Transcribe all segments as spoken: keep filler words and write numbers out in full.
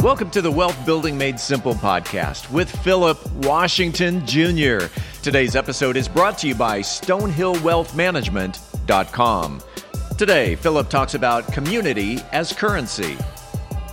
Welcome to the Wealth Building Made Simple podcast with Philip Washington, Junior Today's episode is brought to you by Stonehill Wealth Management dot com. Today, Philip talks about community as currency.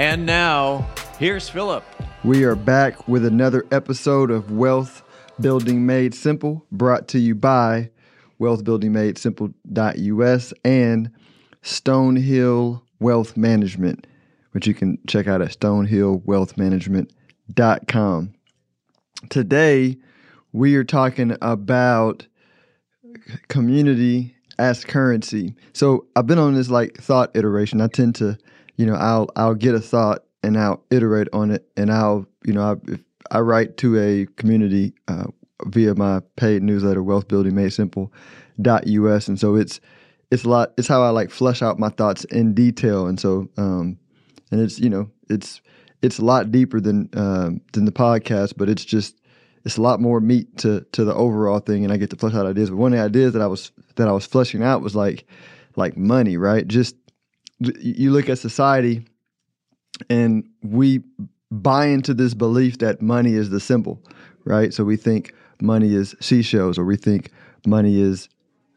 And now, here's Philip. We are back with another episode of Wealth Building Made Simple, brought to you by wealth building made simple dot U S and Stonehill Wealth Management, which you can check out at Stonehill Wealth Management dot com. Today, we are talking about community as currency. So I've been on this like thought iteration. I tend to You know, I'll I'll get a thought and I'll iterate on it, and I'll you know I if I write to a community uh, via my paid newsletter, wealth building made simple dot U S, and so it's it's a lot. It's how I like flesh out my thoughts in detail, and so um, and it's you know it's it's a lot deeper than um, than the podcast, but it's just it's a lot more meat to to the overall thing, and I get to flesh out ideas. But one of the ideas that I was that I was fleshing out was like like money, right? Just you look at society and we buy into this belief that money is the symbol, right? So we think money is seashells, or we think money is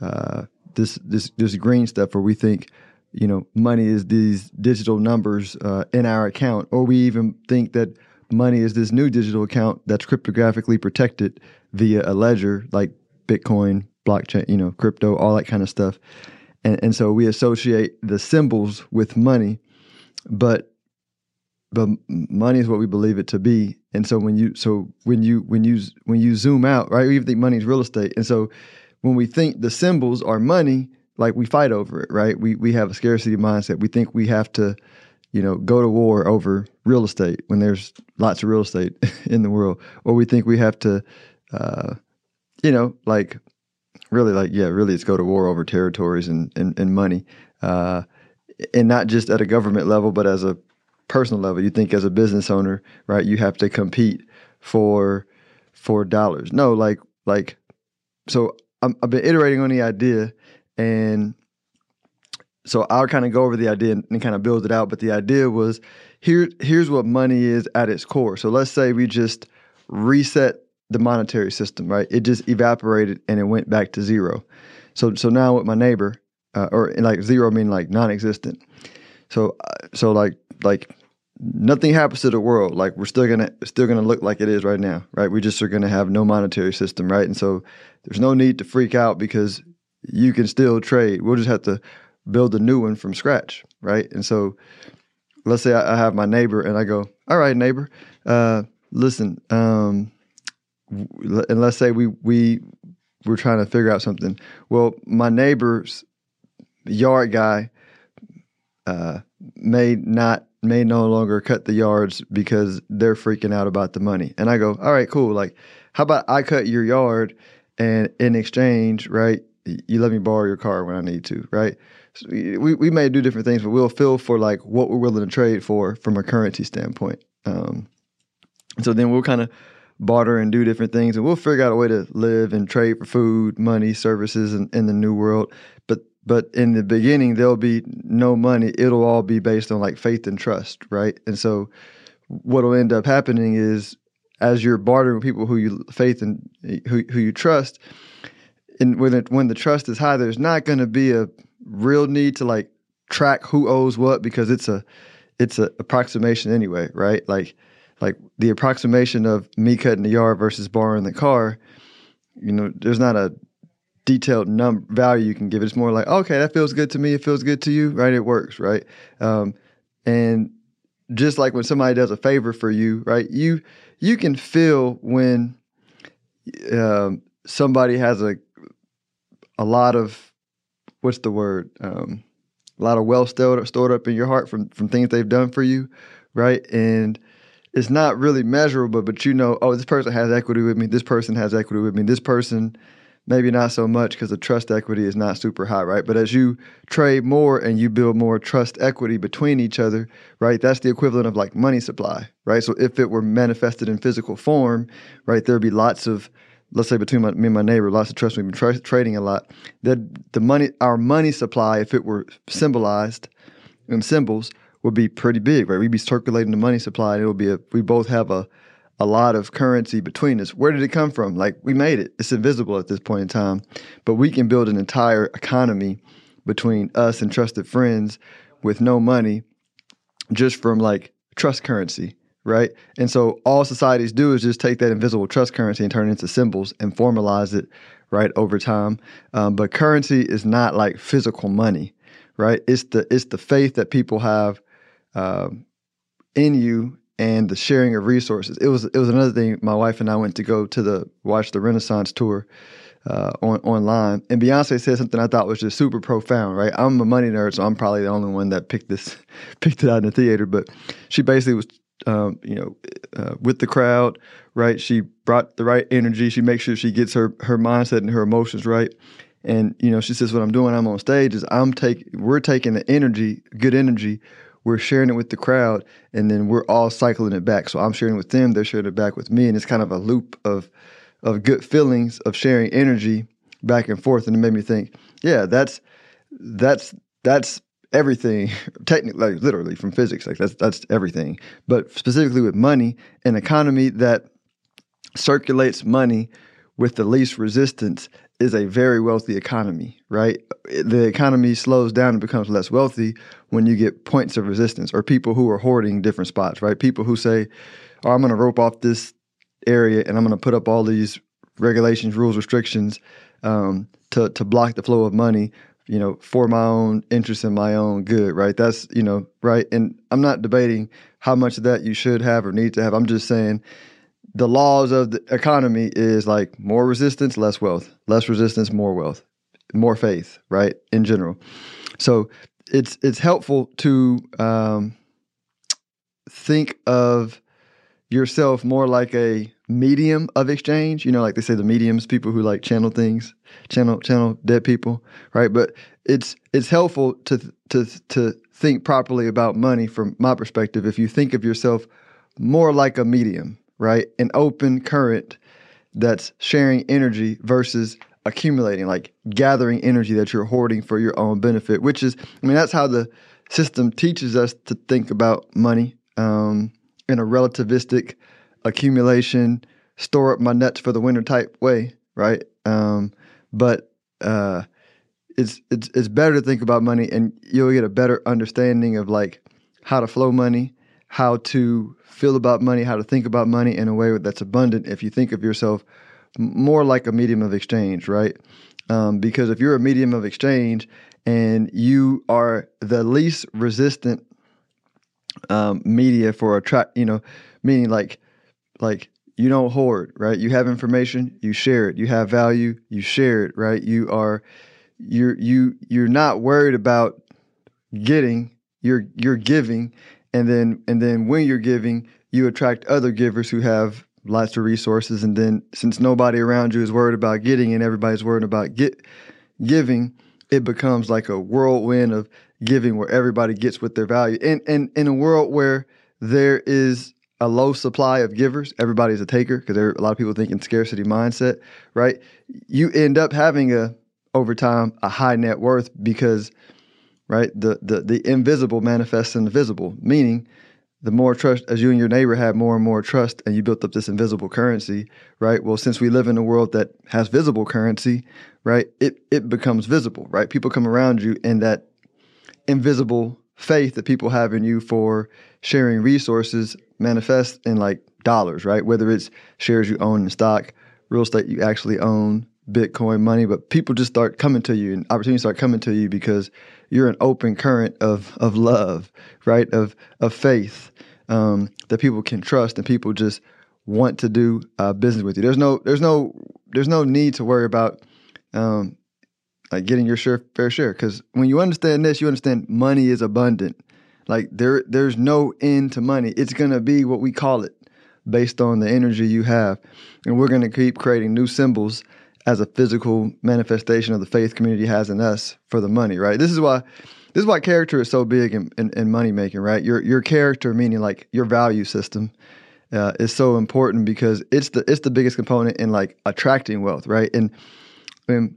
uh, this this this green stuff, or we think, you know, money is these digital numbers uh, in our account, or we even think that money is this new digital account that's cryptographically protected via a ledger like Bitcoin, blockchain, you know, crypto, all that kind of stuff. And, and so we associate the symbols with money, but but money is what we believe it to be. And so when you so when you when you when you zoom out, right, we think money is real estate. And so when we think the symbols are money, like we fight over it, right? We we have a scarcity mindset. We think we have to, you know, go to war over real estate when there's lots of real estate in the world, or we think we have to, uh, you know, like. Really, like, yeah, really, it's go to war over territories and and, and money, uh, and not just at a government level, but as a personal level. You think as a business owner, right? You have to compete for for dollars. No, like like, so I'm, I've been iterating on the idea, and so I'll kind of go over the idea and, and kind of build it out. But the idea was here. Here's what money is at its core. So let's say we just reset the monetary system, right? It just evaporated and it went back to zero. So, so now with my neighbor, uh, or like zero mean like non-existent. So, so like like nothing happens to the world. Like we're still gonna still gonna look like it is right now, right? We just are gonna have no monetary system, right? And so there's no need to freak out because you can still trade. We'll just have to build a new one from scratch, right? And so, let's say I, I have my neighbor and I go, all right, neighbor, uh, listen. Um, And let's say we, we were trying to figure out something. Well, my neighbor's yard guy uh, may not may no longer cut the yards because they're freaking out about the money. And I go, all right, cool. Like, how about I cut your yard, and in exchange, right, you let me borrow your car when I need to, right? So we we may do different things, but we'll feel for like what we're willing to trade for from a currency standpoint. Um, so then we'll kind of barter and do different things, and we'll figure out a way to live and trade for food, money, services in, in the new world. But but in the beginning, there'll be no money. It'll all be based on like faith and trust, right? And so what'll end up happening is as you're bartering with people who you faith and who who you trust, and when it, when the trust is high, there's not going to be a real need to like track who owes what because it's a it's a approximation anyway, right? Like. Like the approximation of me cutting the yard versus borrowing the car, you know, there's not a detailed number value you can give it. It's more like, okay, that feels good to me. It feels good to you, right? It works, right? Um, and just like when somebody does a favor for you, right? You you can feel when um, somebody has a a lot of what's the word? Um, a lot of wealth stored up, stored up in your heart from from things they've done for you, right? And it's not really measurable, but you know, oh, this person has equity with me. This person has equity with me. This person, maybe not so much because the trust equity is not super high, right? But as you trade more and you build more trust equity between each other, right, that's the equivalent of like money supply, right? So if it were manifested in physical form, right, there'd be lots of, let's say between my, me and my neighbor, lots of trust, we've been tra- trading a lot, that the money, our money supply, if it were symbolized in symbols, would be pretty big, right? We'd be circulating the money supply, and it would be a, we both have a, a lot of currency between us. Where did it come from? Like, we made it. It's invisible at this point in time, but we can build an entire economy between us and trusted friends with no money just from like trust currency, right? And so all societies do is just take that invisible trust currency and turn it into symbols and formalize it, right, over time. Um, but currency is not like physical money, right? It's the, it's the faith that people have um, in you and the sharing of resources. It was it was another thing. My wife and I went to go to the watch the Renaissance tour uh, on online, and Beyoncé said something I thought was just super profound. Right, I'm a money nerd, so I'm probably the only one that picked this picked it out in the theater. But she basically was, um, you know, uh, with the crowd. Right, she brought the right energy. She makes sure she gets her her mindset and her emotions right. And you know, she says, "What I'm doing, I'm on stage is I'm take we're taking the energy, good energy." We're sharing it with the crowd, and then we're all cycling it back. So I'm sharing with them, they're sharing it back with me, and it's kind of a loop of of good feelings of sharing energy back and forth. And it made me think, yeah, that's that's that's everything, technically, like, literally from physics, like that's that's everything. But specifically with money, an economy that circulates money with the least resistance is a very wealthy economy, right? The economy slows down and becomes less wealthy when you get points of resistance or people who are hoarding different spots, right? People who say, oh, I'm going to rope off this area and I'm going to put up all these regulations, rules, restrictions um, to, to block the flow of money, you know, for my own interest and my own good, right? That's, you know, right? And I'm not debating how much of that you should have or need to have. I'm just saying, the laws of the economy is like more resistance, less wealth, less resistance, more wealth, more faith, right? In general. So it's it's helpful to um, think of yourself more like a medium of exchange. You know, like they say the mediums, people who like channel things, channel channel dead people, right? But it's it's helpful to to to think properly about money from my perspective if you think of yourself more like a medium, right? An open current that's sharing energy versus accumulating, like gathering energy that you're hoarding for your own benefit, which is, I mean, that's how the system teaches us to think about money um, in a relativistic accumulation, store up my nuts for the winter type way, right? Um, but uh, it's, it's, it's better to think about money, and you'll get a better understanding of like how to flow money, how to feel about money, how to think about money in a way that's abundant if you think of yourself more like a medium of exchange, right? Um, because if you're a medium of exchange and you are the least resistant um, media for attract, you know, meaning like, like you don't hoard, right? You have information, you share it. You have value, you share it, right? You are, you're, you, you're not worried about getting, you're, you're giving. And then and then when you're giving, you attract other givers who have lots of resources. And then since nobody around you is worried about getting and everybody's worried about get, giving, it becomes like a whirlwind of giving where everybody gets what their value. And, and in a world where there is a low supply of givers, everybody's a taker because a lot of people think in scarcity mindset, right? You end up having a, over time, a high net worth because right? The, the the invisible manifests in the visible, meaning the more trust, as you and your neighbor had more and more trust and you built up this invisible currency, right? Well, since we live in a world that has visible currency, right, it, it becomes visible, right? People come around you and that invisible faith that people have in you for sharing resources manifests in like dollars, right? Whether it's shares you own in stock, real estate you actually own, Bitcoin money, but people just start coming to you and opportunities start coming to you because you're an open current of of love, right? Of of faith um, that people can trust and people just want to do uh, business with you. There's no there's no there's no need to worry about um, like getting your share, fair share because when you understand this, you understand money is abundant. Like there, there's no end to money. It's going to be what we call it based on the energy you have. And we're going to keep creating new symbols as a physical manifestation of the faith community has in us for the money, right? This is why this is why character is so big in, in, in money making, right? Your your character, meaning like your value system, uh, is so important because it's the it's the biggest component in like attracting wealth, right? And and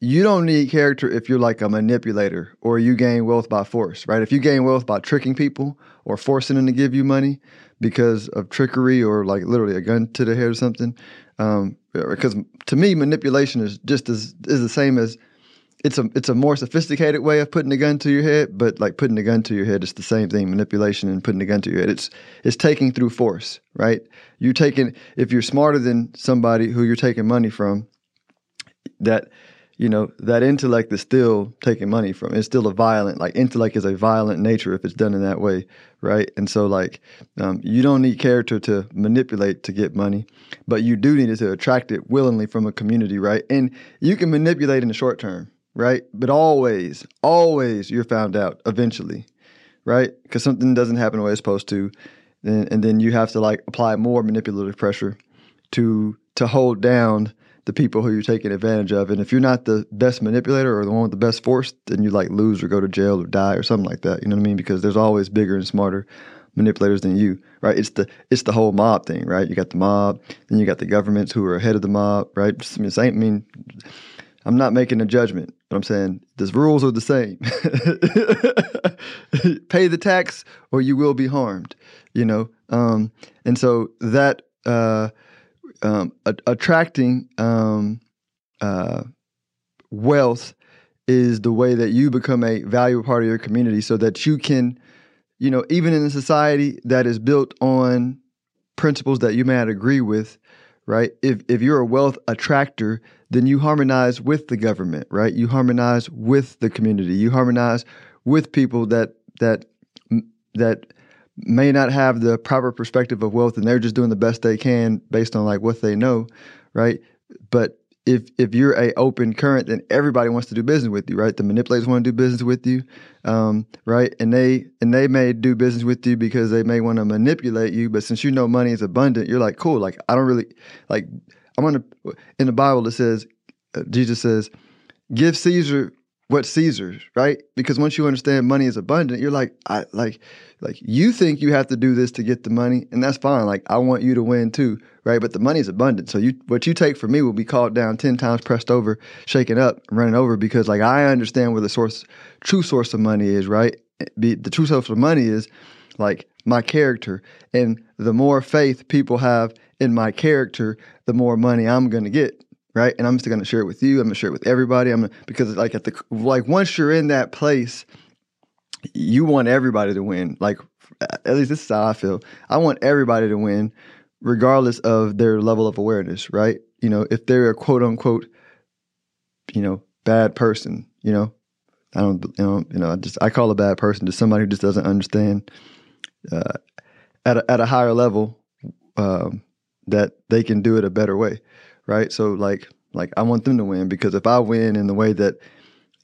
you don't need character if you're like a manipulator or you gain wealth by force, right? If you gain wealth by tricking people or forcing them to give you money because of trickery or like literally a gun to the head or something, um, because to me manipulation is just as is the same as it's a it's a more sophisticated way of putting a gun to your head, but like putting a gun to your head is the same thing. Manipulation and putting a gun to your head, it's it's taking through force, right? You're taking if you're smarter than somebody who you're taking money from, that. You know, that intellect is still taking money from. It's still a violent, like intellect is a violent nature if it's done in that way, right? And so like um, you don't need character to manipulate to get money, but you do need it to attract it willingly from a community, right? And you can manipulate in the short term, right? But always, always you're found out eventually, right? Because something doesn't happen the way it's supposed to. And, and then you have to like apply more manipulative pressure to to hold down the people who you're taking advantage of. And if you're not the best manipulator or the one with the best force, then you like lose or go to jail or die or something like that. You know what I mean? Because there's always bigger and smarter manipulators than you, right? It's the it's the whole mob thing, right? You got the mob, then you got the governments who are ahead of the mob, right? I mean, I mean I'm not making a judgment, but I'm saying the rules are the same. Pay the tax or you will be harmed, you know? Um, and so that... Uh, Um, a- attracting um, uh, wealth is the way that you become a valuable part of your community so that you can, you know, even in a society that is built on principles that you may not agree with, right? If if you're a wealth attractor, then you harmonize with the government, right? You harmonize with the community. You harmonize with people that that that. may not have the proper perspective of wealth and they're just doing the best they can based on like what they know, right? But if if you're a open current, then everybody wants to do business with you, right? The manipulators want to do business with you, um, right? And they and they may do business with you because they may want to manipulate you, but since you know money is abundant, you're like, cool, like I don't really, like I'm gonna, in the Bible it says, uh, Jesus says, give Caesar what's Caesar's, right? Because once you understand money is abundant, you're like, I like, like you think you have to do this to get the money, and that's fine. Like I want you to win too, right? But the money is abundant, so you what you take from me will be called down ten times, pressed over, shaken up, running over, because like I understand where the source, true source of money is, right? Be, the true source of money is like my character, and the more faith people have in my character, the more money I'm gonna get. Right, and I'm still gonna share it with you. I'm gonna share it with everybody. I'm gonna, because like at the like once you're in that place, you want everybody to win. Like at least this is how I feel. I want everybody to win, regardless of their level of awareness. Right? You know, if they're a quote unquote, you know, bad person. You know, I don't. You know, you know I just I call a bad person just somebody who just doesn't understand uh, at a, at a higher level um, that they can do it a better way. Right. So like like I want them to win, because if I win in the way that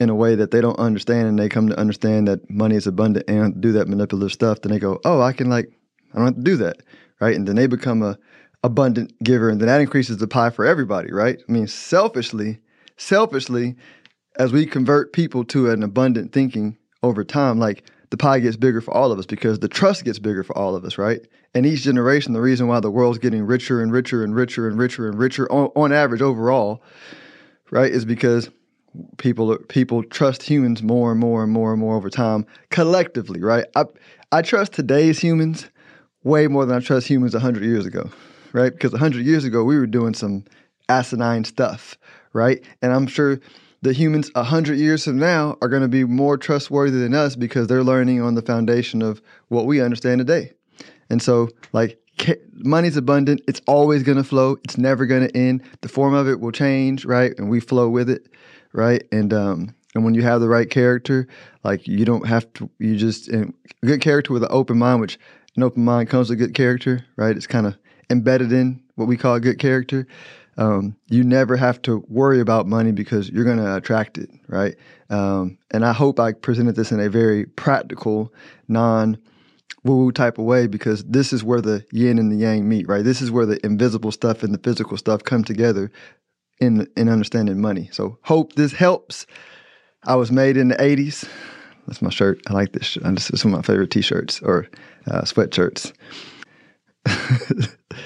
in a way that they don't understand and they come to understand that money is abundant and do that manipulative stuff, then they go, oh, I can like I don't have to do that. Right. And then they become a abundant giver. And then that increases the pie for everybody. Right. I mean, selfishly, selfishly, as we convert people to an abundant thinking over time, like the pie gets bigger for all of us because the trust gets bigger for all of us, right? And each generation, the reason why the world's getting richer and richer and richer and richer and richer on, on average overall, right, is because people people trust humans more and more and more and more over time collectively, right? I I trust today's humans way more than I trust humans one hundred years ago, right? Because one hundred years ago, we were doing some asinine stuff, right? And I'm sure the humans one hundred years from now are going to be more trustworthy than us because they're learning on the foundation of what we understand today. And so, like, money's abundant. It's always going to flow. It's never going to end. The form of it will change, right? And we flow with it, right? And um, and when you have the right character, like, you don't have to, you just, and good character with an open mind, which an open mind comes with good character, right? It's kind of embedded in what we call good character. Um, you never have to worry about money because you're going to attract it, right? Um, and I hope I presented this in a very practical, non-woo-woo type of way, because this is where the yin and the yang meet, right? This is where the invisible stuff and the physical stuff come together in in understanding money. So hope this helps. I was made in the eighties. That's my shirt. I like this. This is one of my favorite T-shirts or uh, sweatshirts.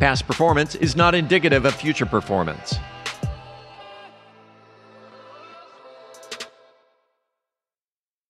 Past performance is not indicative of future performance.